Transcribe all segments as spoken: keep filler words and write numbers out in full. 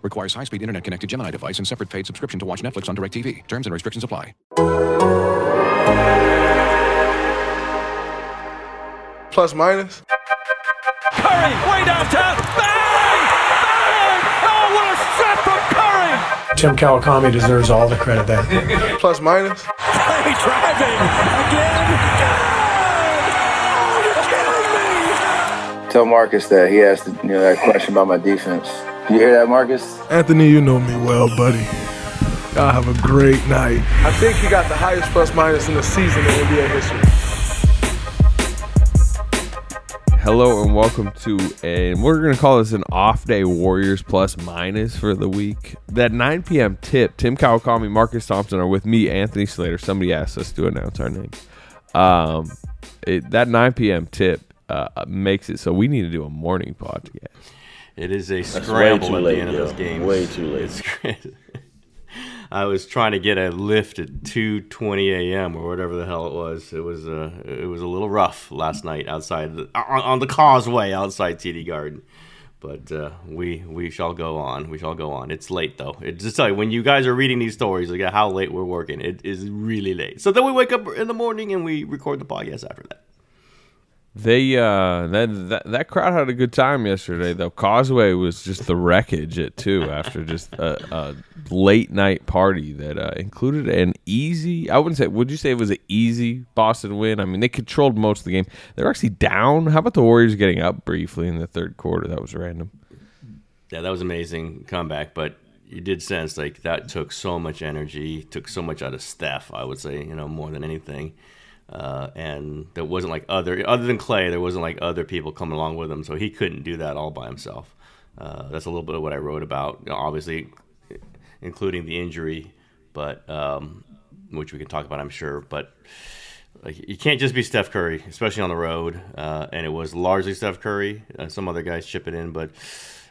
Requires high-speed internet-connected Gemini device and separate paid subscription to watch Netflix on DirecTV. Terms and restrictions apply. Plus minus. Curry, way downtown. Bang! Bang! Oh, what a shot from Curry! Tim Kawakami deserves all the credit there. Plus minus. Curry driving again. Oh, you're killing me! Tell Marcus that he asked, you know, that question about my defense. You hear that, Marcus? Anthony, you know me well, buddy. Y'all have a great night. I think he got the highest plus minus in the season in N B A history. Hello and welcome to, a, and we're going to call this an off day Warriors plus minus for the week. That nine p.m. tip, Tim Kawakami, Marcus Thompson are with me, Anthony Slater. Somebody asked us to announce our names. Um, it, that nine p.m. tip uh, makes it so we need to do a morning podcast. It is a scramble at the end of those games. Way too late. I was trying to get a lift at two twenty a.m. or whatever the hell it was. It was a uh, it was a little rough last night outside the, on, on the causeway outside T D Garden, but uh, we we shall go on. We shall go on. It's late though. It, just tell you, when you guys are reading these stories, look at how late we're working. It is really late. So then we wake up in the morning and we record the podcast after that. They uh that, that that crowd had a good time yesterday though. Causeway was just the wreckage at two after just a, a late night party that uh, included an easy. I wouldn't say. Would you say it was an easy Boston win? I mean, they controlled most of the game. They were actually down. How about the Warriors getting up briefly in the third quarter? That was random. Yeah, that was amazing comeback, but you did sense like that took so much energy, took so much out of Steph. I would say, you know, more than anything. Uh, and there wasn't like other other than Clay, there wasn't like other people coming along with him, so he couldn't do that all by himself. Uh, that's a little bit of what I wrote about, you know, obviously, including the injury, but um, which we can talk about, I'm sure. But like, you can't just be Steph Curry, especially on the road. Uh, and it was largely Steph Curry. Uh, some other guys chip it in, but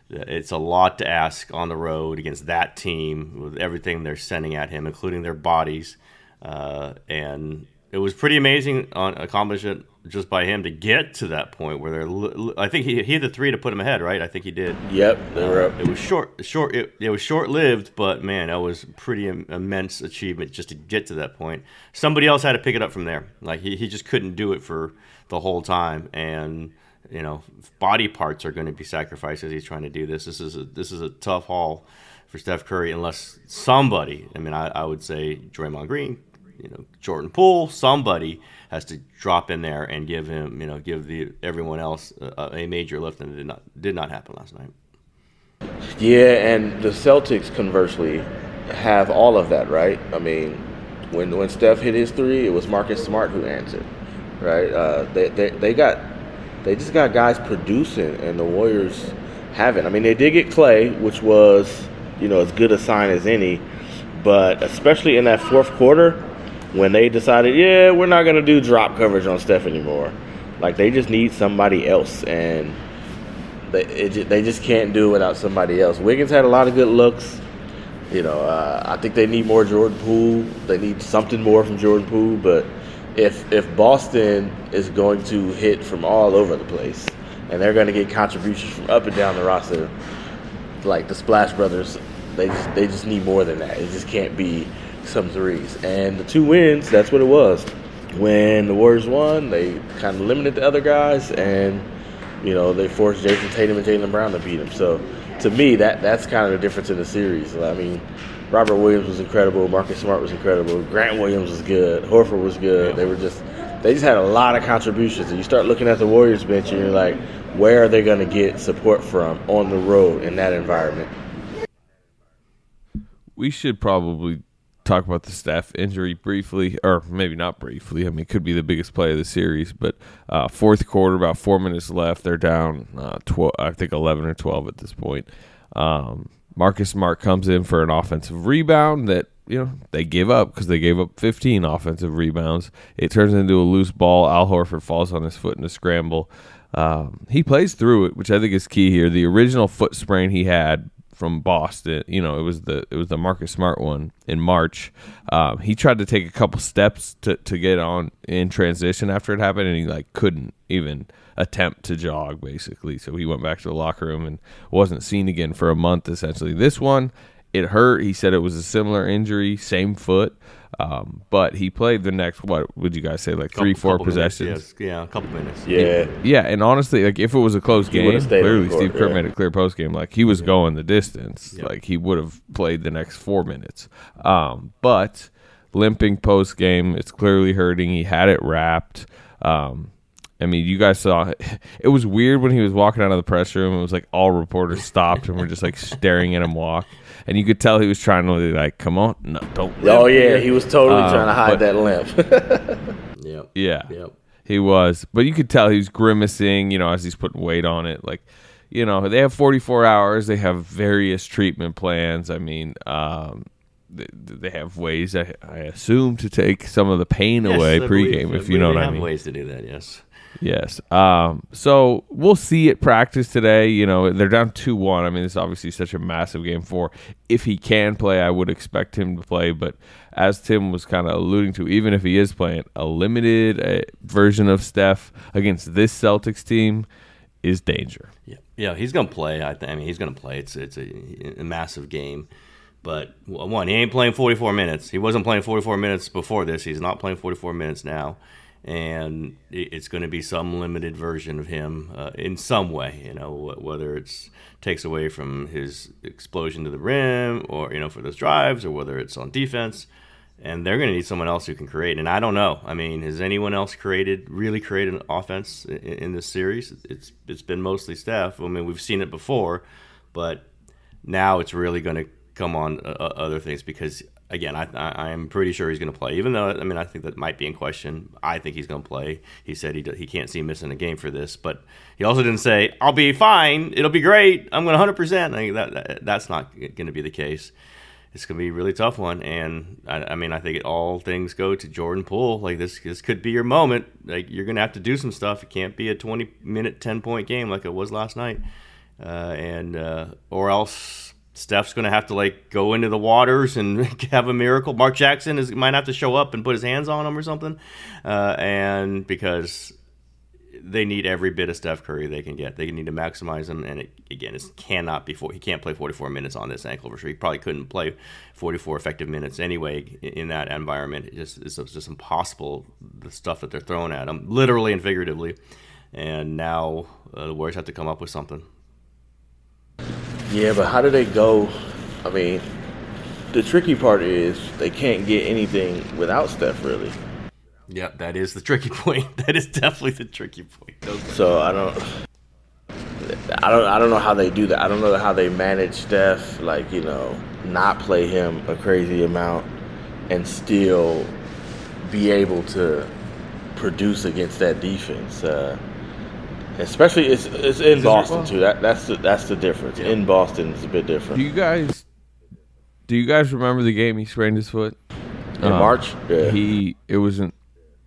it's a lot to ask on the road against that team with everything they're sending at him, including their bodies, uh, and. It was pretty amazing on accomplishment just by him to get to that point where they're. I think he, he had the three to put him ahead, right? I think he did. Yep, they were up. It was short, short. It, it was short-lived, but man, that was pretty im- immense achievement just to get to that point. Somebody else had to pick it up from there. Like he, he just couldn't do it for the whole time, and you know, body parts are going to be sacrificed as he's trying to do this. This is a, this is a tough haul for Steph Curry unless somebody. I mean, I, I would say Draymond Green. You know, Jordan Poole, somebody has to drop in there and give him, you know, give the everyone else a, a major lift, and it did not did not happen last night. Yeah, and the Celtics, conversely, have all of that, right? I mean, when when Steph hit his three, it was Marcus Smart who answered, right? Uh, they they they got they just got guys producing, and the Warriors haven't. I mean, they did get Clay, which was, you know, as good a sign as any, but especially in that fourth quarter. When they decided, yeah, we're not going to do drop coverage on Steph anymore. Like, they just need somebody else, and they it, they just can't do without somebody else. Wiggins had a lot of good looks. You know, uh, I think they need more Jordan Poole. They need something more from Jordan Poole. But if, if Boston is going to hit from all over the place, and they're going to get contributions from up and down the roster, like the Splash Brothers, they just, they just need more than that. It just can't be some threes, and the two wins, that's what it was. When the Warriors won, they kind of limited the other guys, and you know, they forced Jason Tatum and Jaylen Brown to beat them. So to me, that that's kind of the difference in the series. I mean, Robert Williams was incredible, Marcus Smart was incredible, Grant Williams was good, Horford was good. They were just they just had a lot of contributions, and you start looking at the Warriors bench and you're like, where are they going to get support from on the road in that environment? We should probably talk about the Steph injury briefly, or maybe not briefly. I mean, it could be the biggest play of the series, but uh, fourth quarter, about four minutes left. They're down, uh, twelve, I think eleven or twelve at this point. Um, Marcus Smart comes in for an offensive rebound that you know, they give up because they gave up fifteen offensive rebounds. It turns into a loose ball. Al Horford falls on his foot in a scramble. Um, he plays through it, which I think is key here. The original foot sprain he had from Boston, you know, it was the it was the Marcus Smart one in March. Um, he tried to take a couple steps to, to get on in transition after it happened, and he like couldn't even attempt to jog, basically. So he went back to the locker room and wasn't seen again for a month, essentially. This one, it hurt. He said it was a similar injury, same foot. Um, but he played the next, what would you guys say, like couple, three, four possessions? Minutes, yes. Yeah, a couple minutes. Yeah. It, yeah, and honestly, like if it was a close he game, clearly court, Steve Kerr yeah. made it clear post game. Like he was yeah. going the distance. Yeah. Like he would have played the next four minutes. Um, but limping post game, it's clearly hurting. He had it wrapped. Um, I mean, you guys saw – it was weird when he was walking out of the press room. It was like all reporters stopped and were just like staring at him walk. And you could tell he was trying to really like, come on, no, don't limp. Oh, yeah, here. He was totally um, trying to hide but, that limp. yep. Yeah, yep. He was. But you could tell he was grimacing, you know, as he's putting weight on it. Like, you know, they have forty-four hours. They have various treatment plans. I mean, um, they, they have ways, I, I assume, to take some of the pain yes, away I pregame, believe, if you know what I mean. They have ways to do that, yes. Yes. Um, so we'll see at practice today. You know, they're down two one. I mean, it's obviously such a massive game for. If he can play, I would expect him to play. But as Tim was kind of alluding to, even if he is playing, a limited uh, version of Steph against this Celtics team is danger. Yeah, yeah, he's going to play. I, th- I mean, he's going to play. It's it's a, a massive game. But, one, he ain't playing forty-four minutes. He wasn't playing forty-four minutes before this. He's not playing forty-four minutes now. And it's going to be some limited version of him uh, in some way, you know, whether it's takes away from his explosion to the rim or, you know, for those drives or whether it's on defense. And they're going to need someone else who can create. And I don't know. I mean, has anyone else created really created an offense in, in this series? It's It's been mostly Steph. I mean, we've seen it before, but now it's really going to come on uh, other things because – Again, I, I I'm pretty sure he's going to play, even though, I mean, I think that might be in question. I think he's going to play. He said he do, he can't see missing a game for this, but he also didn't say, I'll be fine, it'll be great, I'm going to one hundred percent. I think that, that that's not going to be the case. It's going to be a really tough one, and, I, I mean, I think it, all things go to Jordan Poole. Like, this this could be your moment. Like, you're going to have to do some stuff. It can't be a twenty-minute, ten-point game like it was last night, uh, and uh, or else... Steph's going to have to, like, go into the waters and have a miracle. Mark Jackson is might have to show up and put his hands on him or something. Uh, and because they need every bit of Steph Curry they can get. They need to maximize him. And, it, again, it cannot be – he can't play forty-four minutes on this ankle. He probably couldn't play forty-four effective minutes anyway in that environment. It just, it's just impossible, the stuff that they're throwing at him, literally and figuratively. And now uh, the Warriors have to come up with something. Yeah, but how do they go? I mean, the tricky part is they can't get anything without Steph, really. Yeah, that is the tricky point. That is definitely the tricky point. So I don't, I don't, I don't know how they do that. I don't know how they manage Steph, like, you know, not play him a crazy amount and still be able to produce against that defense. Uh, Especially, it's it's in Boston too. That that's the, that's the difference. Yeah. In Boston, it's a bit different. Do you guys, do you guys remember the game he sprained his foot in uh, March? Yeah. He it was in,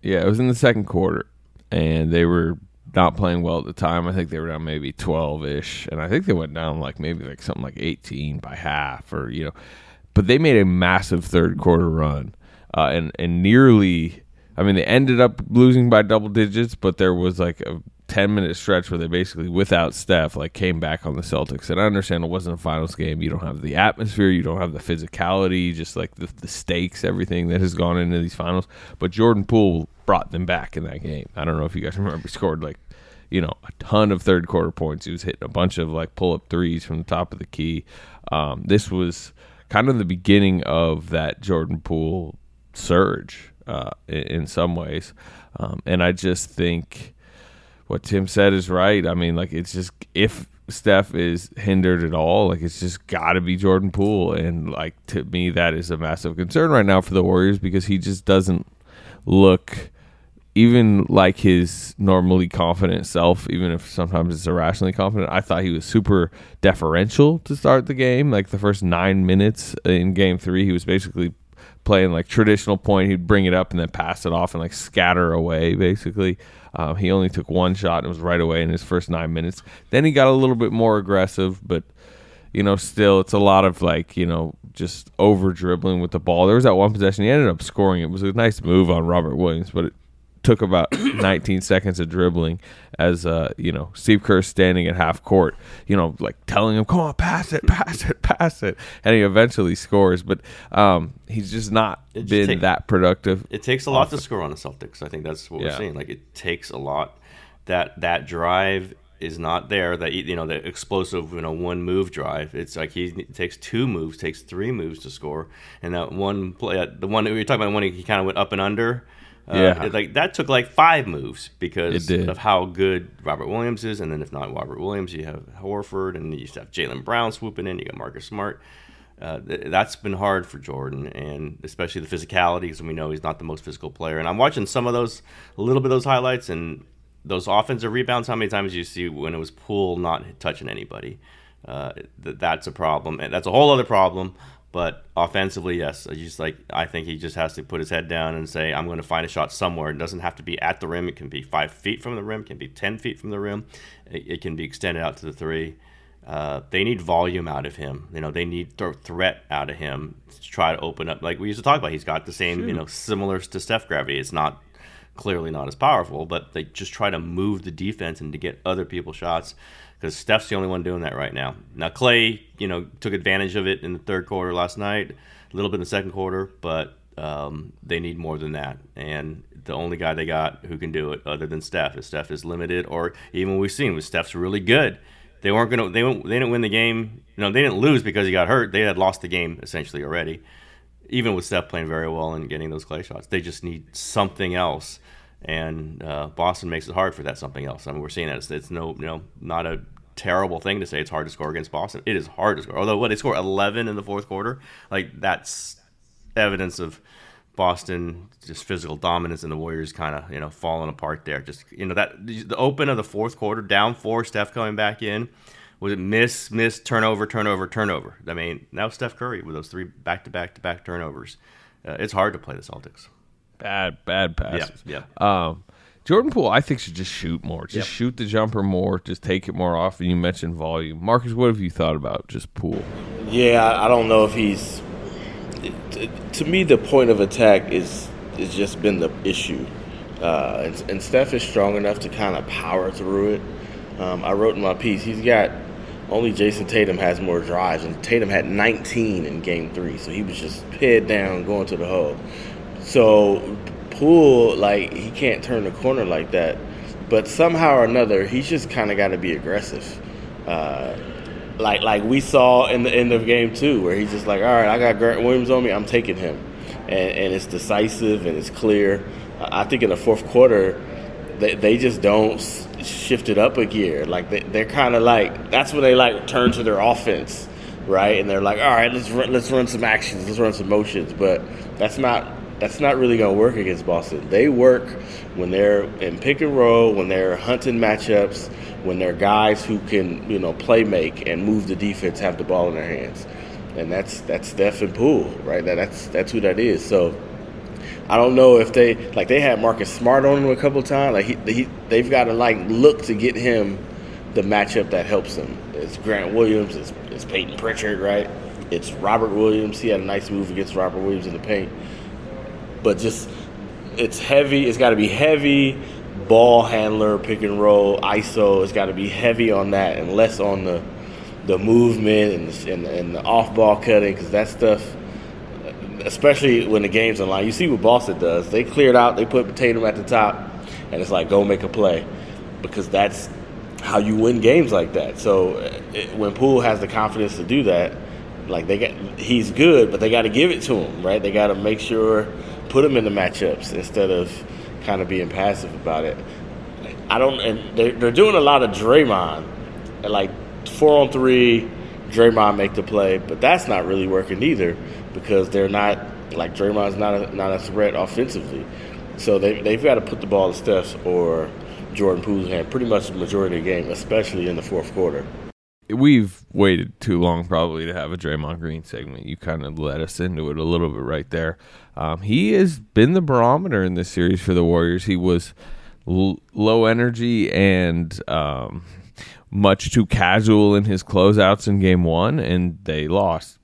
yeah, it was in the second quarter, and they were not playing well at the time. I think they were down maybe twelve ish, and I think they went down like maybe like something like eighteen by half, or you know, but they made a massive third quarter run, uh, and and nearly. I mean, they ended up losing by double digits, but there was like a ten-minute stretch where they basically, without Steph, like came back on the Celtics. And I understand it wasn't a finals game. You don't have the atmosphere. You don't have the physicality, just like the, the stakes, everything that has gone into these finals. But Jordan Poole brought them back in that game. I don't know if you guys remember. He scored like, you know, a ton of third-quarter points. He was hitting a bunch of like pull-up threes from the top of the key. Um, this was kind of the beginning of that Jordan Poole surge. Uh, in some ways. Um, and I just think what Tim said is right. I mean, like, it's just if Steph is hindered at all, like, it's just got to be Jordan Poole. And, like, to me, that is a massive concern right now for the Warriors because he just doesn't look even like his normally confident self, even if sometimes it's irrationally confident. I thought he was super deferential to start the game. Like, the first nine minutes in game three, he was basically – playing like traditional point. He'd bring it up and then pass it off and like scatter away, basically. Uh, he only took one shot and it was right away in his first nine minutes. Then he got a little bit more aggressive, but, you know, still it's a lot of like, you know, just over dribbling with the ball. There was that one possession. He ended up scoring. It was a nice move on Robert Williams, but it took about nineteen seconds of dribbling as, uh, you know, Steve Kerr standing at half court, you know, like telling him, come on, pass it, pass it, pass it. And he eventually scores, but um, he's just not it been just take, that productive. It takes a lot offense. to score on the Celtics. I think that's what yeah. we're seeing. Like, it takes a lot. That that drive is not there. That, you know, the explosive, you know, one move drive. It's like he takes two moves, takes three moves to score. And that one play, the one we were talking about, when he kind of went up and under, Uh, yeah, it, like that took like five moves because of how good Robert Williams is, and then if not Robert Williams, you have Horford, and you have Jaylen Brown swooping in. You got Marcus Smart. Uh, th- that's been hard for Jordan, and especially the physicality, because we know he's not the most physical player. And I'm watching some of those, a little bit of those highlights, and those offensive rebounds. How many times do you see when it was Poole not touching anybody? Uh, th- that's a problem, and that's a whole other problem. But offensively, yes, I just like I think he just has to put his head down and say, I'm going to find a shot somewhere. It doesn't have to be at the rim. It can be five feet from the rim. It can be ten feet from the rim. It, it can be extended out to the three. Uh, they need volume out of him. You know, they need th- threat out of him to try to open up. Like we used to talk about, he's got the same, sure. you know, similar to Steph gravity. It's not clearly not as powerful, but they just try to move the defense and to get other people shots. Because Steph's the only one doing that right now. Now, Clay, you know, took advantage of it in the third quarter last night, a little bit in the second quarter, but um, they need more than that. And the only guy they got who can do it other than Steph is Steph is limited, or even what we've seen was Steph's really good. They weren't going to, they, they didn't win the game. You know, they didn't lose because he got hurt. They had lost the game essentially already, even with Steph playing very well and getting those Clay shots. They just need something else. And uh, Boston makes it hard for that something else. I mean, we're seeing that. It's, it's no, you know, not a terrible thing to say it's hard to score against Boston. It is hard to score. Although, what, they scored eleven in the fourth quarter? Like, that's evidence of Boston, just physical dominance, and the Warriors kind of, you know, falling apart there. Just, you know, that the open of the fourth quarter, down four, Steph coming back in. Was it miss, miss, turnover, turnover, turnover? I mean, now Steph Curry with those three back-to-back-to-back turnovers. Uh, it's hard to play the Celtics. Bad, bad passes. Yeah, yeah. Um, Jordan Poole, I think, should just shoot more. Just yep. shoot the jumper more. Just take it more off. And you mentioned volume. Marcus, what have you thought about just Poole? Yeah, I don't know if he's – to me, the point of attack is is just been the issue. Uh, and, and Steph is strong enough to kind of power through it. Um, I wrote in my piece, he's got – only Jason Tatum has more drives. And Tatum had nineteen in game three. So he was just pinned down going to the hole. So Poole, like, he can't turn the corner like that. But somehow or another, he's just kind of got to be aggressive. Uh, like like we saw in the end of game two, where he's just like, all right, I got Grant Williams on me, I'm taking him. And, and it's decisive and it's clear. I think in the fourth quarter, they, they just don't shift it up a gear. Like, they, they're kind of like, that's when they, like, turn to their offense, right? And they're like, all right, let's run, let's run some actions, let's run some motions. But that's not... That's not really going to work against Boston. They work when they're in pick and roll, when they're hunting matchups, when they're guys who can, you know, play make and move the defense, have the ball in their hands. And that's that's Steph and Poole, right? That, that's that's who that is. So I don't know if they – like, they had Marcus Smart on him a couple times. Like, he, he they've got to, like, look to get him the matchup that helps him. It's Grant Williams. It's, it's Peyton Pritchard, right? It's Robert Williams. He had a nice move against Robert Williams in the paint. But just, it's heavy. It's got to be heavy ball handler, pick and roll, I S O. It's got to be heavy on that and less on the the movement and the, and, and the off ball cutting, because that stuff, especially when the game's in line, you see what Boston does. They cleared out. They put Tatum at the top, and it's like, go make a play, because that's how you win games like that. So it, when Poole has the confidence to do that, like they got, he's good, but they got to give it to him, right? They got to make sure. Put them in the matchups instead of kind of being passive about it. I don't, and they're, they're doing a lot of Draymond, like four on three, Draymond make the play, but that's not really working either, because they're not, like, Draymond's not a, not a threat offensively. So they, they've got to put the ball to Steph's or Jordan Poole's hand pretty much the majority of the game, especially in the fourth quarter. we've waited too long probably to have a Draymond Green segment. You kind of led us into it a little bit right there. Um, he has been the barometer in this series for the Warriors. He was l- low energy and um, much too casual in his closeouts in game one, and they lost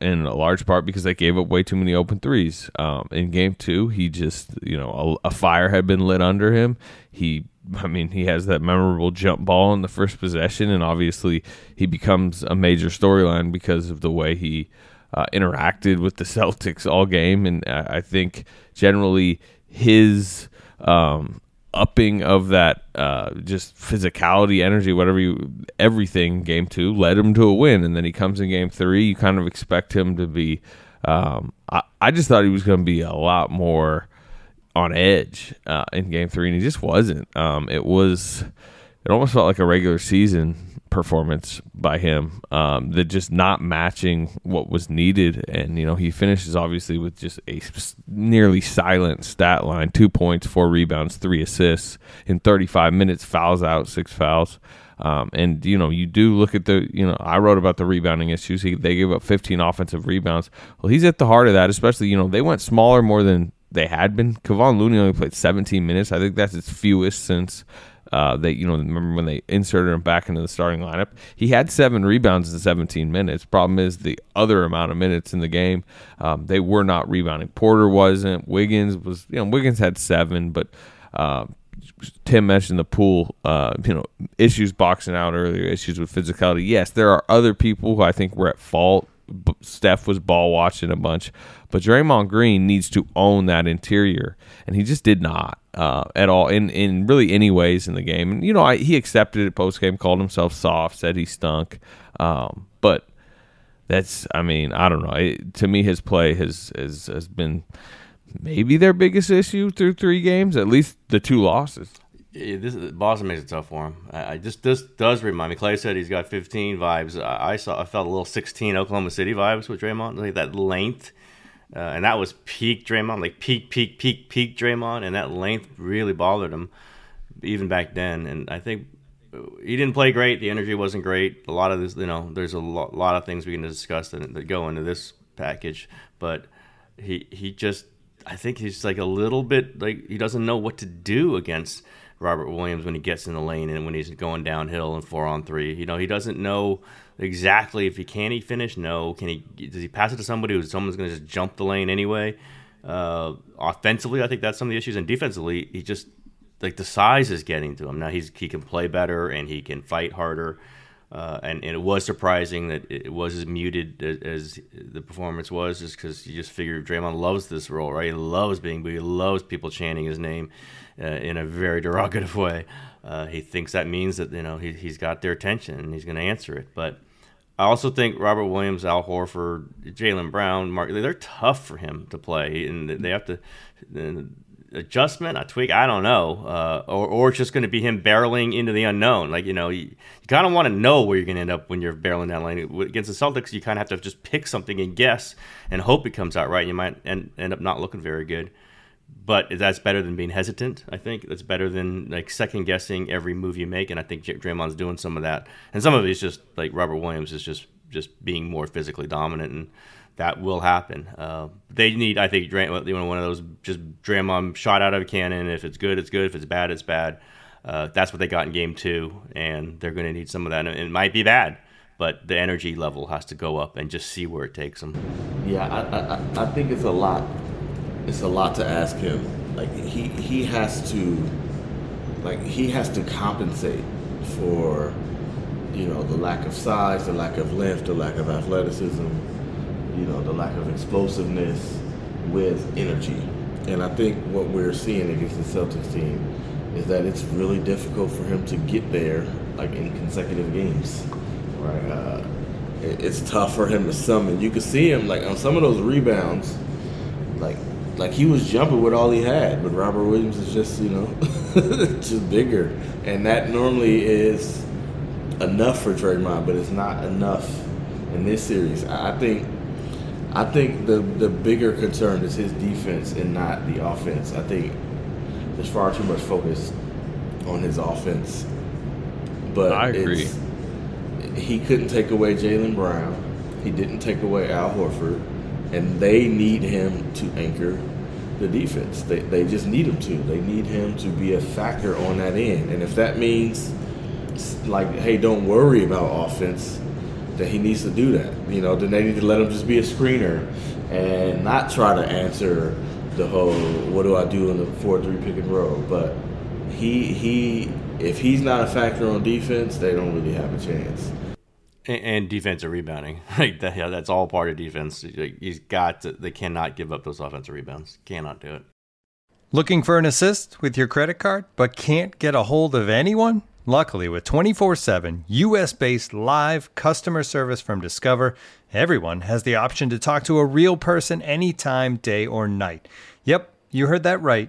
in a large part because they gave up way too many open threes. Um, in game two, he just, you know, a, a fire had been lit under him. He, I mean, he has that memorable jump ball in the first possession, and obviously he becomes a major storyline because of the way he uh, interacted with the Celtics all game. And I think generally his um, upping of that uh, just physicality, energy, whatever you, everything, game two led him to a win. And then he comes in game three. You kind of expect him to be, um, I, I just thought he was going to be a lot more on edge uh, in game three, and he just wasn't. Um, it was, it almost felt like a regular season performance by him, um, that just not matching what was needed. And, you know, he finishes obviously with just a nearly silent stat line, two points, four rebounds, three assists in thirty-five minutes, fouls out, six fouls. Um, and, you know, you do look at the, you know, I wrote about the rebounding issues. He, they gave up fifteen offensive rebounds. Well, he's at the heart of that, especially, you know, they went smaller more than they had been. Kevon Looney only played seventeen minutes. I think that's his fewest since uh, they, you know, remember when they inserted him back into the starting lineup. He had seven rebounds in seventeen minutes. Problem is the other amount of minutes in the game, um, they were not rebounding. Porter wasn't. Wiggins was, you know, Wiggins had seven, but uh, Tim mentioned the Poole, uh, you know, issues boxing out earlier, issues with physicality. Yes, there are other people who I think were at fault. Steph was ball watching a bunch, but Draymond Green needs to own that interior, and he just did not uh, at all in, in really any ways in the game. And, you know, I, he accepted it post-game, called himself soft, said he stunk, um, but that's, I mean, I don't know. It, to me, his play has, has, has been maybe their biggest issue through three games, at least the two losses. Yeah, this Boston makes it tough for him. I just this does remind me. Clay said he's got fifteen vibes. I saw I felt a little sixteen Oklahoma City vibes with Draymond, like that length, uh, and that was peak Draymond, like peak, peak, peak, peak Draymond, and that length really bothered him, even back then. And I think he didn't play great. The energy wasn't great. A lot of this, you know, there's a lo- lot of things we can discuss that, that go into this package, but he he just, I think he's like a little bit like he doesn't know what to do against Robert Williams when he gets in the lane and when he's going downhill and four on three. You know, he doesn't know exactly if he can he finish. No, can he? Does he pass it to somebody who someone's going to just jump the lane anyway? Uh, offensively, I think that's some of the issues, and defensively, he just like the size is getting to him. Now he's he can play better and he can fight harder. Uh, and, and it was surprising that it was as muted as, as the performance was, just because you just figure Draymond loves this role, right? He loves being booed. He loves people chanting his name uh, in a very derogative way. Uh, he thinks that means that, you know, he, he's got their attention and he's going to answer it. But I also think Robert Williams, Al Horford, Jaylen Brown, Mark, they're tough for him to play. And they have to – adjustment, a tweak, I don't know. Uh, or, or it's just going to be him barreling into the unknown. Like, you know, you, you kind of want to know where you're going to end up when you're barreling down lane. Against the Celtics, you kind of have to just pick something and guess and hope it comes out right. You might end, end up not looking very good. But that's better than being hesitant, I think. That's better than, like, second-guessing every move you make, and I think Draymond's doing some of that. And some of it is just, like, Robert Williams is just, just being more physically dominant, and that will happen. Uh, they need, I think, Draymond, you know, one of those just Draymond shot out of a cannon. If it's good, it's good. If it's bad, it's bad. Uh, that's what they got in game two, and they're going to need some of that. And it might be bad, but the energy level has to go up and just see where it takes them. Yeah, I, I, I think it's a lot. It's a lot to ask him. Like he, he has to, like he has to compensate for, you know, the lack of size, the lack of length, the lack of athleticism, you know, the lack of explosiveness with energy. And I think what we're seeing against the Celtics team is that it's really difficult for him to get there, like in consecutive games. Right? Uh, it's tough for him to summon. You can see him like on some of those rebounds, like. Like he was jumping with all he had, but Robert Williams is just, you know, just bigger. And that normally is enough for Draymond, but it's not enough in this series. I think I think the, the bigger concern is his defense and not the offense. I think there's far too much focus on his offense. But I agree. It's, he couldn't take away Jaylen Brown. He didn't take away Al Horford. And they need him to anchor the defense. They they just need him to. They need him to be a factor on that end. And if that means, like, hey, don't worry about offense, then he needs to do that. You know, then they need to let him just be a screener and not try to answer the whole, what do I do in the four three pick and roll? But he he if he's not a factor on defense, they don't really have a chance. And defensive rebounding, like that, yeah, that's all part of defense. He's got to, they cannot give up those offensive rebounds. Cannot do it. Looking for an assist with your credit card, but can't get a hold of anyone? Luckily, with twenty-four seven U S-based live customer service from Discover, everyone has the option to talk to a real person anytime, day or night. Yep, you heard that right.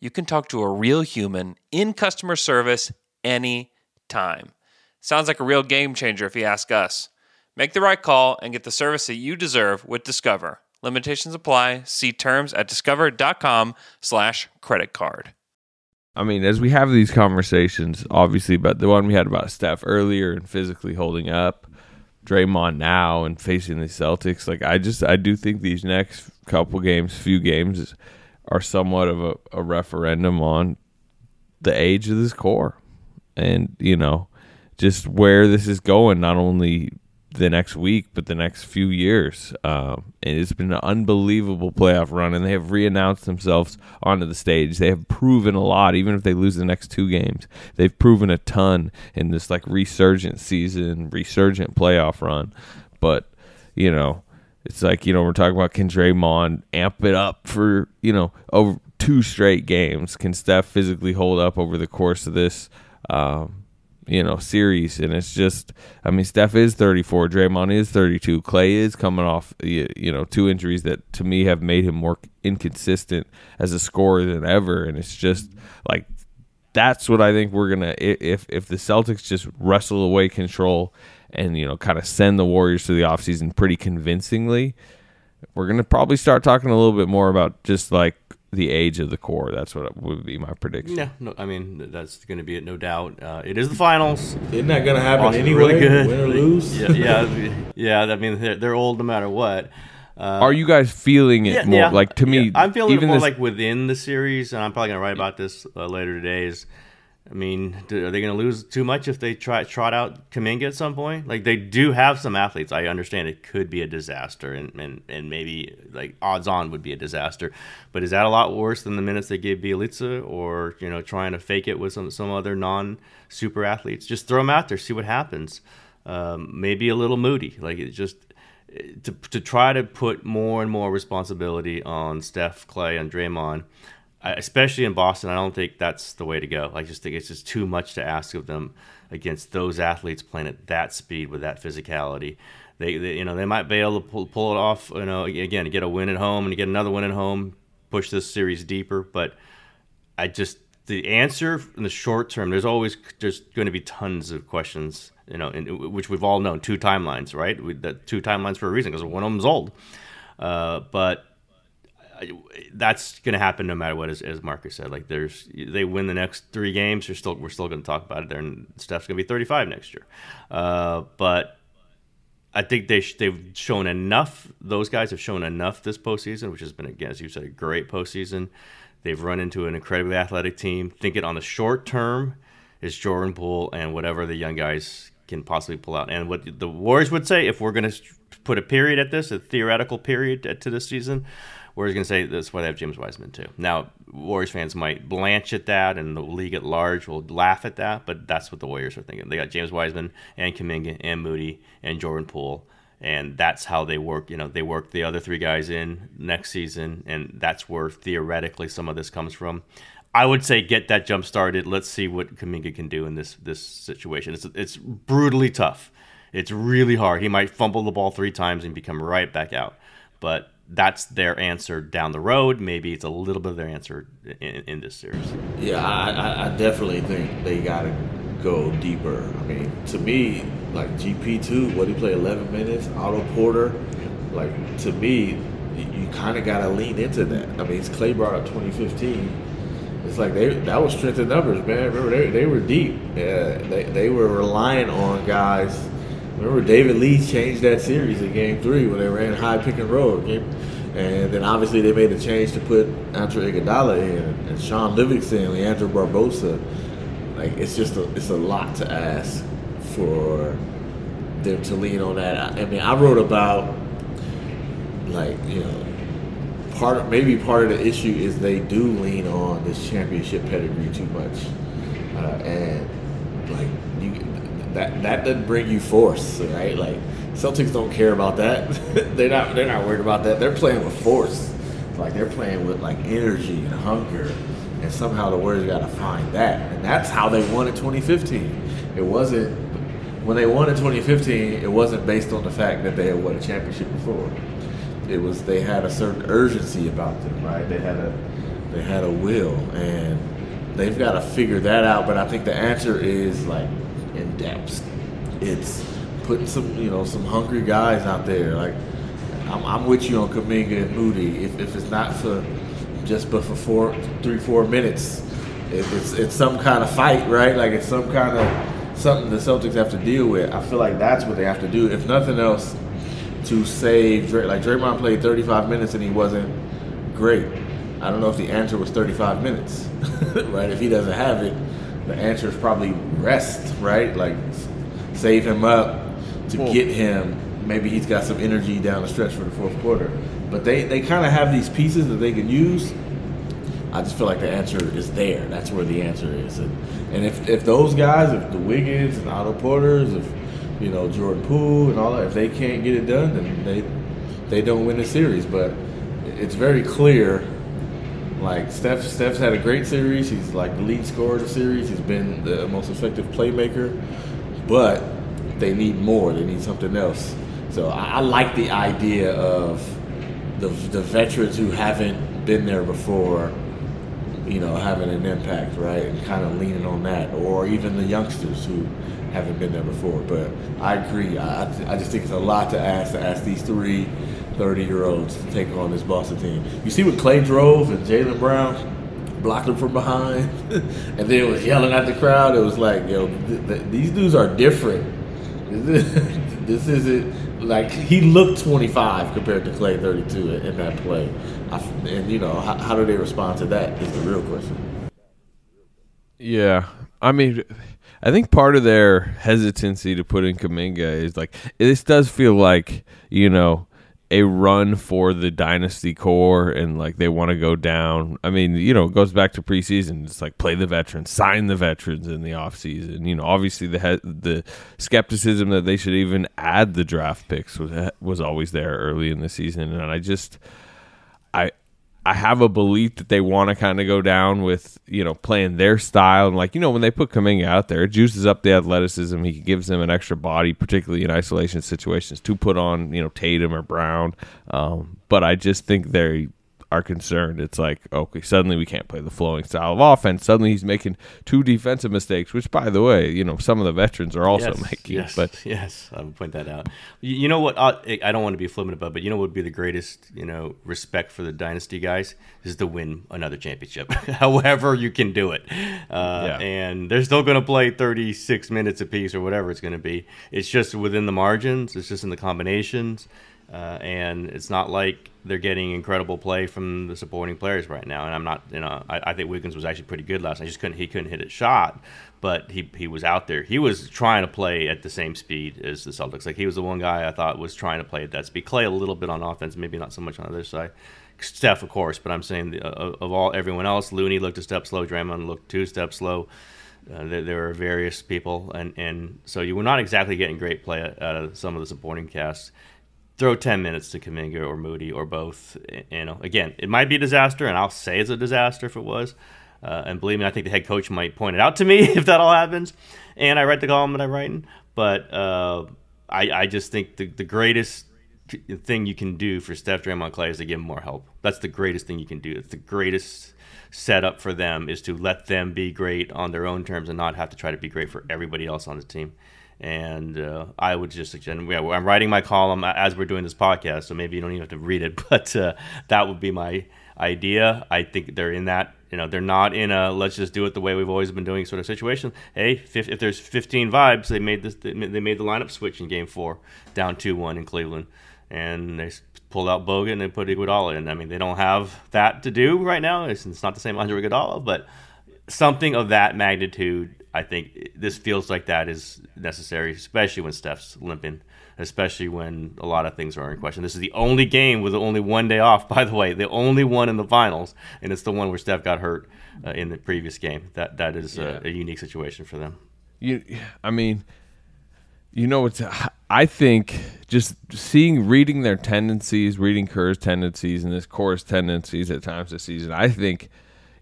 You can talk to a real human in customer service any time. Sounds like a real game changer if you ask us. Make the right call and get the service that you deserve with Discover. Limitations apply. See terms at discover dot com slash credit card. I mean, as we have these conversations, obviously, but the one we had about Steph earlier and physically holding up, Draymond now and facing the Celtics, like I just I do think these next couple games, few games, are somewhat of a, a referendum on the age of this core and, you know, just where this is going, not only the next week, but the next few years. Um, and it's been an unbelievable playoff run, and they have re-announced themselves onto the stage. They have proven a lot, even if they lose the next two games. They've proven a ton in this, like, resurgent season, resurgent playoff run. But, you know, it's like, you know, we're talking about, can Draymond amp it up for, you know, over two straight games? Can Steph physically hold up over the course of this, um, you know, series? And it's just, I mean, Steph is thirty-four. Draymond is thirty-two. Clay is coming off, you, you know, two injuries that to me have made him more inconsistent as a scorer than ever. And it's just like, that's what I think we're going to, if if the Celtics just wrestle away control and, you know, kind of send the Warriors through the offseason pretty convincingly, we're going to probably start talking a little bit more about just, like, the age of the core. That's what would be my prediction. No, no I mean, that's going to be it, no doubt. Uh, it is the finals. Isn't that going to happen Boston anyway? Really good. Win or lose? Yeah, yeah, yeah, I mean, they're, they're old no matter what. Uh, Are you guys feeling it yeah, more? Yeah, like, to me, yeah. I'm feeling even it more this, like within the series, and I'm probably going to write about this uh, later today, is, I mean, do, are they going to lose too much if they try trot out Kuminga at some point? Like, they do have some athletes. I understand it could be a disaster, and, and, and maybe, like, odds on would be a disaster. But is that a lot worse than the minutes they gave Bjelica, or, you know, trying to fake it with some, some other non-super athletes? Just throw them out there, see what happens. Um, maybe a little Moody. Like, it just... To, to try to put more and more responsibility on Steph, Clay, and Draymond, especially in Boston, I don't think that's the way to go. I just think it's just too much to ask of them against those athletes playing at that speed with that physicality. They, they you know, they might be able to pull, pull it off. You know, again, get a win at home and get another win at home, push this series deeper. But I just the answer in the short term, there's always there's going to be tons of questions. You know, in, which we've all known, two timelines, right? We, the two timelines for a reason, because one of them's old. Uh, but I, that's going to happen no matter what, as, as Marcus said. Like, there's, they win the next three games, you're still, we're still going to talk about it there, and Steph's going to be thirty-five next year. Uh, but I think they sh- they've shown enough. Those guys have shown enough this postseason, which has been, again, as you said, a great postseason. They've run into an incredibly athletic team. Thinking on the short term is Jordan Poole and whatever the young guys can possibly pull out. And what the Warriors would say, if we're going to put a period at this, a theoretical period to this season, Warriors going to say that's why they have James Wiseman too. Now, Warriors fans might blanch at that, and the league at large will laugh at that, but that's what the Warriors are thinking. They got James Wiseman and Kuminga and Moody and Jordan Poole, and that's how they work. You know, they work the other three guys in next season, and that's where theoretically some of this comes from. I would say get that jump started. Let's see what Kuminga can do in this this situation. It's it's brutally tough. It's really hard. He might fumble the ball three times and become right back out. But that's their answer down the road. Maybe it's a little bit of their answer in, in this series. Yeah, I, I definitely think they got to go deeper. I mean, to me, like G P two, what he played eleven minutes, Otto Porter, like to me, you kind of got to lean into that. I mean, it's Clay brought up twenty fifteen. It's like they that was strength in numbers, man. Remember, they they were deep. Yeah, they they were relying on guys. Remember, David Lee changed that series in Game Three when they ran high pick and roll. And then obviously they made a change to put Andre Iguodala in and Sean Livingston, Leandro Barbosa. Like it's just a it's a lot to ask for them to lean on that. I mean, I wrote about like you know. Part of, maybe part of the issue is they do lean on this championship pedigree too much, uh, and like you, that that doesn't bring you force, right? Like Celtics don't care about that. they're not they're not worried about that. They're playing with force, like they're playing with like energy and hunger, and somehow the Warriors got to find that, and that's how they won in twenty fifteen. It wasn't when they won in twenty fifteen. It wasn't based on the fact that they had won a championship before. It was they had a certain urgency about them, right? They had a they had a will, and they've got to figure that out. But I think the answer is like in depth. It's putting some you know some hungry guys out there. Like I'm, I'm with you on Kuminga and Moody. If if it's not for just but for four three four minutes, if it's it's some kind of fight, right? Like it's some kind of something the Celtics have to deal with. I feel like that's what they have to do. If nothing else. To save, like Draymond played thirty-five minutes and he wasn't great. I don't know if the answer was thirty-five minutes, right? If he doesn't have it, the answer is probably rest, right? Like save him up to cool. Get him. Maybe he's got some energy down the stretch for the fourth quarter. But they, they kind of have these pieces that they can use. I just feel like the answer is there. That's where the answer is. And, and if, if those guys, if the Wiggins and Otto Porters, if you know, Jordan Poole and all that, if they can't get it done, then they they don't win the series. But it's very clear, like, Steph, Steph's had a great series. He's, like, the lead scorer of the series. He's been the most effective playmaker. But they need more. They need something else. So I, I like the idea of the the veterans who haven't been there before, you know, having an impact, right, and kind of leaning on that, or even the youngsters who haven't been there before. But I agree. I, I just think it's a lot to ask to ask these three thirty-year-olds to take on this Boston team. You see what Clay drove and Jaylen Brown blocked him from behind, and then was yelling at the crowd. It was like, yo, th- th- these dudes are different. This isn't like he looked twenty-five compared to Clay thirty-two in that play. I, and you know, how, how do they respond to that is the real question. Yeah, I mean. I think part of their hesitancy to put in Kuminga is like this does feel like, you know, a run for the dynasty core and like they want to go down. I mean, you know, it goes back to preseason. It's like play the veterans, sign the veterans in the offseason. You know, obviously the he- the skepticism that they should even add the draft picks was was always there early in the season. And I just I I have a belief that they want to kind of go down with, you know, playing their style. And, like, you know, when they put Kuminga out there, it juices up the athleticism. He gives them an extra body, particularly in isolation situations, to put on, you know, Tatum or Brown. Um, but I just think they are concerned. It's like, okay, suddenly we can't play the flowing style of offense. Suddenly he's making two defensive mistakes, which, by the way, you know, some of the veterans are also yes, making. Yes, but yes, I would point that out. You, you know what? I, I don't want to be flippant about, but you know what would be the greatest, you know, respect for the dynasty guys is to win another championship, however you can do it. Uh, yeah. And they're still going to play thirty-six minutes apiece or whatever it's going to be. It's just within the margins. It's just in the combinations. Uh, and it's not like they're getting incredible play from the supporting players right now. And I'm not, you know, I, I think Wiggins was actually pretty good last night. Just couldn't, he couldn't hit his shot, but he he was out there. He was trying to play at the same speed as the Celtics. Like he was the one guy I thought was trying to play at that speed. Clay a little bit on offense, maybe not so much on the other side. Steph, of course, but I'm saying the, uh, of all everyone else, Looney looked a step slow. Draymond looked two steps slow. Uh, there, there were various people, and and so you were not exactly getting great play out of some of the supporting casts. Throw ten minutes to Kuminga or Moody or both. You know, again, it might be a disaster, and I'll say it's a disaster if it was. Uh, and believe me, I think the head coach might point it out to me if that all happens. And I write the column that I'm writing. But uh, I, I just think the, the greatest thing you can do for Steph, Draymond, Clay is to give them more help. That's the greatest thing you can do. It's the greatest setup for them is to let them be great on their own terms and not have to try to be great for everybody else on the team. And uh, I would just suggest, yeah, I'm writing my column as we're doing this podcast, so maybe you don't even have to read it, but uh, that would be my idea. I think they're in that, you know, they're not in a let's just do it the way we've always been doing sort of situation. Hey, if, if there's fifteen vibes, they made this, they made the lineup switch in game four, down two one in Cleveland, and they pulled out Bogut and they put Iguodala in. I mean, they don't have that to do right now. It's, it's not the same Andre Iguodala, but something of that magnitude. I think this feels like that is necessary, especially when Steph's limping, especially when a lot of things are in question. This is the only game with only one day off, by the way, the only one in the finals, and it's the one where Steph got hurt uh, in the previous game. That that is yeah. a, a unique situation for them. You, I mean, you know, it's. I think just seeing, reading their tendencies, reading Kerr's tendencies and this core's tendencies at times this season, I think,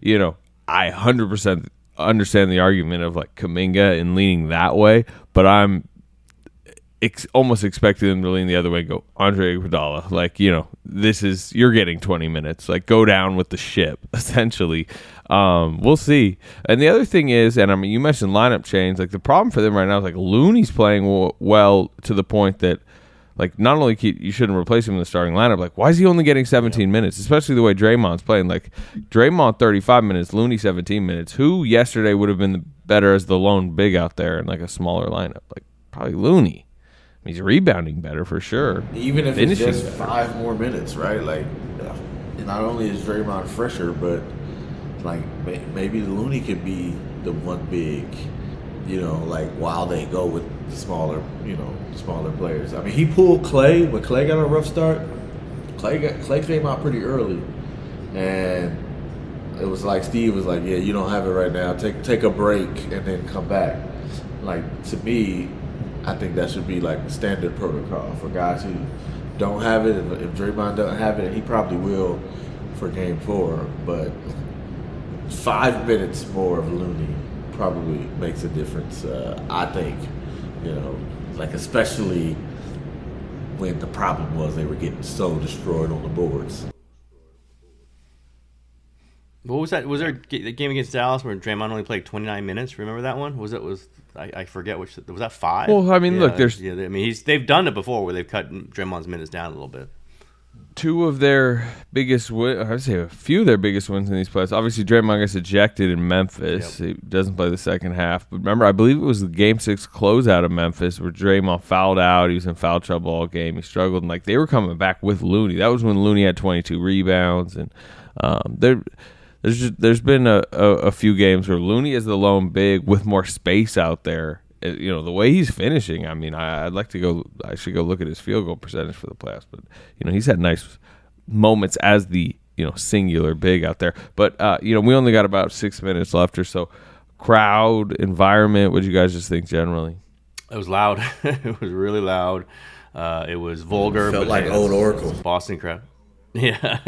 you know, I one hundred percent understand the argument of like Kuminga and leaning that way, but I'm ex- almost expecting them to lean the other way and go, Andre Iguodala, like, you know, this is, you're getting twenty minutes, like go down with the ship, essentially. Um, we'll see. And the other thing is, and I mean, you mentioned lineup change, like the problem for them right now is like Looney's playing w- well to the point that like not only keep, you shouldn't replace him in the starting lineup, like why is he only getting seventeen minutes, especially the way Draymond's playing? Like Draymond thirty-five minutes, Looney seventeen minutes. Who yesterday would have been better as the lone big out there in like a smaller lineup? Like probably Looney. I mean, he's rebounding better for sure. Even if Finishing it's just better. Five more minutes, right? Like not only is Draymond fresher, but like maybe Looney could be the one big, you know, like while they go with the smaller, you know, smaller players. I mean, he pulled Clay when Clay got a rough start. Clay got, Clay came out pretty early, and it was like Steve was like, "Yeah, you don't have it right now. Take take a break and then come back." Like to me, I think that should be like standard protocol for guys who don't have it. If Draymond doesn't have it, he probably will for Game Four, but five minutes more of Looney probably makes a difference, uh, I think, you know, like especially when the problem was they were getting so destroyed on the boards. What was that? Was there a game against Dallas where Draymond only played twenty-nine minutes? Remember that one? Was it was I, I forget which was that five? Well, I mean, yeah, look, there's yeah, I mean, he's they've done it before where they've cut Draymond's minutes down a little bit. Two of their biggest wins, I'd say a few of their biggest wins in these playoffs. Obviously, Draymond gets ejected in Memphis. Yep. He doesn't play the second half. But remember, I believe it was the Game six closeout of Memphis where Draymond fouled out. He was in foul trouble all game. He struggled. And, like, they were coming back with Looney. That was when Looney had twenty-two rebounds. And um, there, there's just, there's been a, a, a few games where Looney is the lone big with more space out there. You know, the way he's finishing, I mean, I, I'd like to go, I should go look at his field goal percentage for the playoffs, but, you know, he's had nice moments as the, you know, singular big out there. But, uh, you know, we only got about six minutes left or so. Crowd, environment, what do you guys just think generally? It was loud. It was really loud. Uh, it was vulgar. It felt but like old Oracle. Boston crowd. Yeah,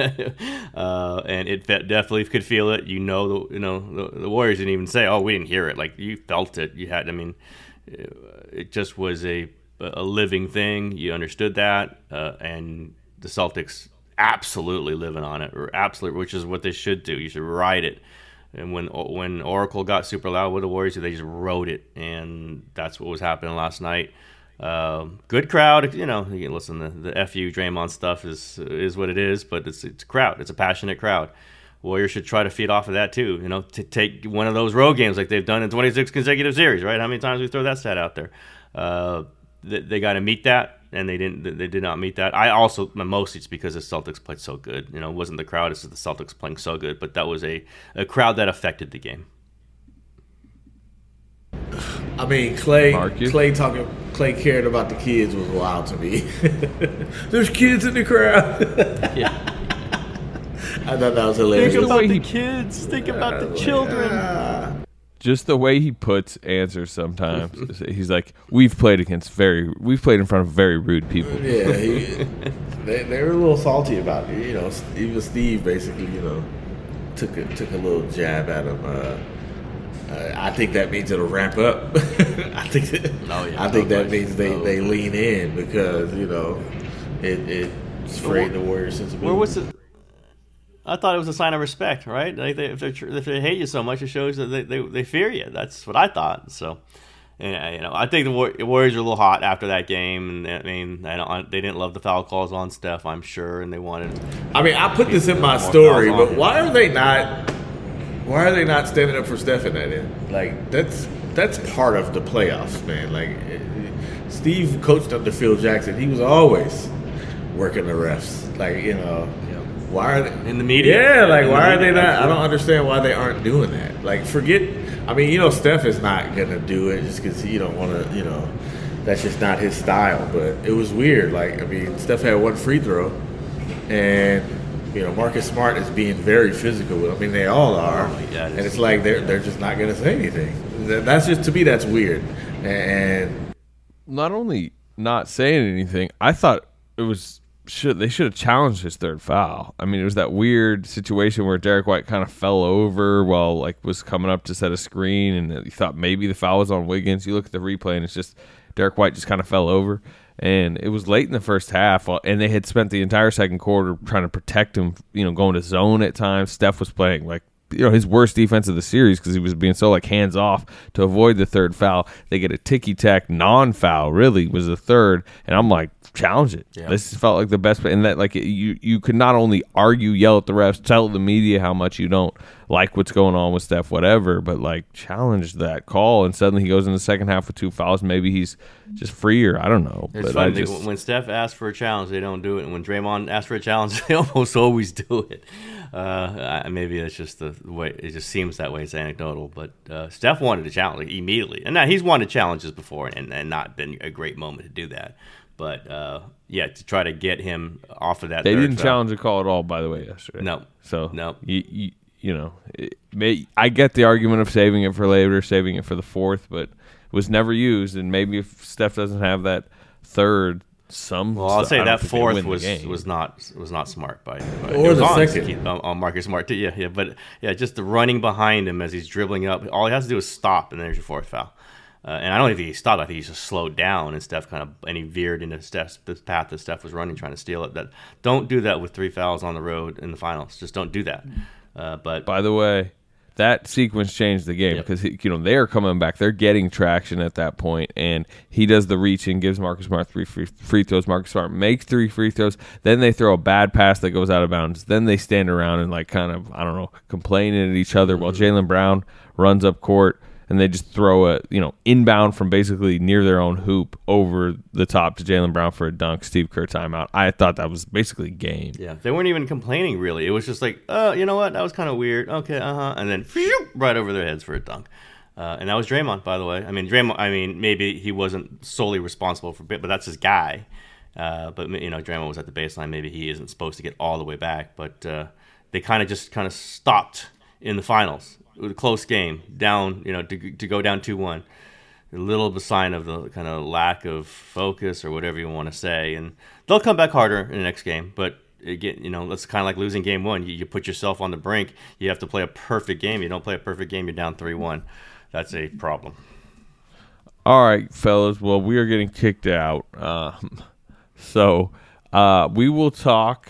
uh, and it definitely could feel it. You know, the, you know, the, the Warriors didn't even say, "Oh, we didn't hear it." Like you felt it. You had, I mean, it just was a a living thing. You understood that, uh, and the Celtics absolutely living on it, or absolute, which is what they should do. You should ride it. And when when Oracle got super loud with the Warriors, they just rode it, and that's what was happening last night. Uh, good crowd, you know. You can listen, the, the F U Draymond stuff is is what it is, but it's it's a crowd. It's a passionate crowd. Warriors should try to feed off of that too. You know, to take one of those road games like they've done in twenty-six consecutive series, right? How many times we throw that stat out there? Uh, they, they got to meet that, and they didn't. They did not meet that. I also mostly it's because the Celtics played so good. You know, it wasn't the crowd; it's the Celtics playing so good. But that was a, a crowd that affected the game. I mean, Clay. Marcus. Clay talking. Clay caring about the kids was wild to me. There's kids in the crowd. Yeah. I thought that was hilarious. Think about the kids. Think about the children. Just the way he puts answers sometimes. He's like, "We've played against very. We've played in front of very rude people." Yeah. He, they they were a little salty about it. You know, even Steve basically, you know, took a, took a little jab at him. Uh, Uh, I think that means it'll ramp up. I think that, no, yeah, I think no that means they, no. they lean in because, you know, it it's frayed the Warriors' sensibility. Where was it? I thought it was a sign of respect, right? Like they, if, if they hate you so much, it shows that they, they, they fear you. That's what I thought. So, and, you know, I think the Warriors are a little hot after that game. And I mean, I don't, they didn't love the foul calls on Steph, I'm sure, and they wanted. I mean, I put this in my story, but him. why are they not? Why are they not standing up for Steph in that end? Like, that's that's part of the playoffs, man. Like, it, it, Steve coached under Phil Jackson. He was always working the refs. Like, you know, yeah. why are they... In the media. Yeah, like, why the media, are they not... I don't understand why they aren't doing that. Like, forget... I mean, you know, Steph is not going to do it just because he don't want to, you know... That's just not his style. But it was weird. Like, I mean, Steph had one free throw, and... You know, Marcus Smart is being very physical. I mean, they all are, oh, yeah, and it's like they're they're just not going to say anything. That's just, to me, that's weird. And not only not saying anything, I thought it was should they should have challenged his third foul. I mean, it was that weird situation where Derek White kind of fell over while like was coming up to set a screen, and you thought maybe the foul was on Wiggins. You look at the replay, and it's just Derek White just kind of fell over. And it was late in the first half, and they had spent the entire second quarter trying to protect him, you know, going to zone at times. Steph was playing, like, you know, his worst defense of the series because he was being so, like, hands-off to avoid the third foul. They get a ticky-tack non-foul, really, was the third. And I'm like, challenge it. Yeah. This felt like the best. And that, like, you, you could not only argue, yell at the refs, tell the media how much you don't like what's going on with Steph, whatever, but, like, challenge that call. And suddenly he goes in the second half with two fouls. Maybe he's just freer. I don't know. But funny, I just... When Steph asks for a challenge, they don't do it. And when Draymond asks for a challenge, they almost always do it. Uh, I, maybe that's just the way. It just seems that way. It's anecdotal. But uh, Steph wanted a challenge immediately. And now he's wanted challenges before and, and not been a great moment to do that. But, uh, yeah, to try to get him off of that. They didn't foul. challenge a call at all, by the way, yesterday. No. So, no. You, you, You know, it may, I get the argument of saving it for later, saving it for the fourth, but it was never used. And maybe if Steph doesn't have that third, some. Well, I'll say that fourth was was not was not smart by. by or the second on, on Marcus Smart. Yeah, yeah, but yeah, just the running behind him as he's dribbling up. All he has to do is stop, and there's your fourth foul. Uh, and I don't think he stopped. I think he just slowed down, and Steph kind of and he veered into Steph's the path that Steph was running, trying to steal it. That don't do that with three fouls on the road in the finals. Just don't do that. Mm-hmm. Uh, but by the way, that sequence changed the game because yep. you know they are coming back, they're getting traction at that point, and he does the reach and gives Marcus Smart three free, free throws. Marcus Smart makes three free throws. Then they throw a bad pass that goes out of bounds. Then they stand around and like kind of I don't know complaining at each other mm-hmm. while Jaylen Brown runs up court and they just throw a you know inbound from basically near their own hoop over the top to Jaylen Brown for a dunk. Steve Kerr timeout. I thought that was basically game. Yeah, they weren't even complaining really. It was just like, oh, you know what? That was kind of weird. Okay, uh huh. And then phew, right over their heads for a dunk. Uh, and that was Draymond, by the way. I mean, Draymond. I mean, maybe he wasn't solely responsible for it, but that's his guy. Uh, but you know, Draymond was at the baseline. Maybe he isn't supposed to get all the way back, but uh, they kind of just kind of stopped in the finals. It was a close game, down, you know, to to go down two one. A little of a sign of the kind of lack of focus or whatever you want to say. And they'll come back harder in the next game. But, again, you know, that's kind of like losing game one. You, you put yourself on the brink. You have to play a perfect game. You don't play a perfect game, you're down three one. That's a problem. All right, fellas. Well, we are getting kicked out. Um, so uh, we will talk...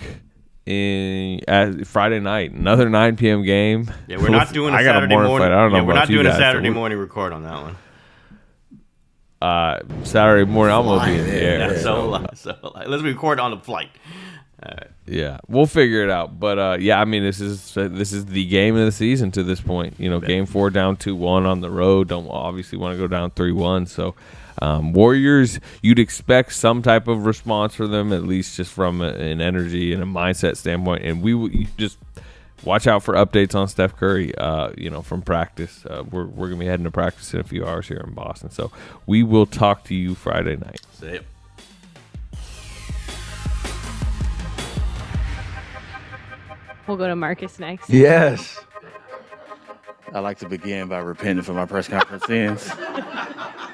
In uh, Friday night, another nine p.m. game. Yeah, we're not doing a Saturday morning. I don't know yeah, we're not doing guys, a Saturday so morning record on that one. Uh, Saturday morning, I'm gonna be in the air. Yeah, so alive, so alive. Let's record on the flight. All right. Yeah, we'll figure it out. But uh, yeah, I mean, this is uh, this is the game of the season to this point. You know, yeah. Game four down two one on the road. Don't obviously want to go down three one. So. Um, Warriors, you'd expect some type of response from them, at least just from a, an energy and a mindset standpoint. And we w- just watch out for updates on Steph Curry, uh, you know, from practice. Uh, we're we're going to be heading to practice in a few hours here in Boston. So we will talk to you Friday night. See ya. We'll go to Marcus next. Yes. I'd like to begin by repenting for my press conference ends.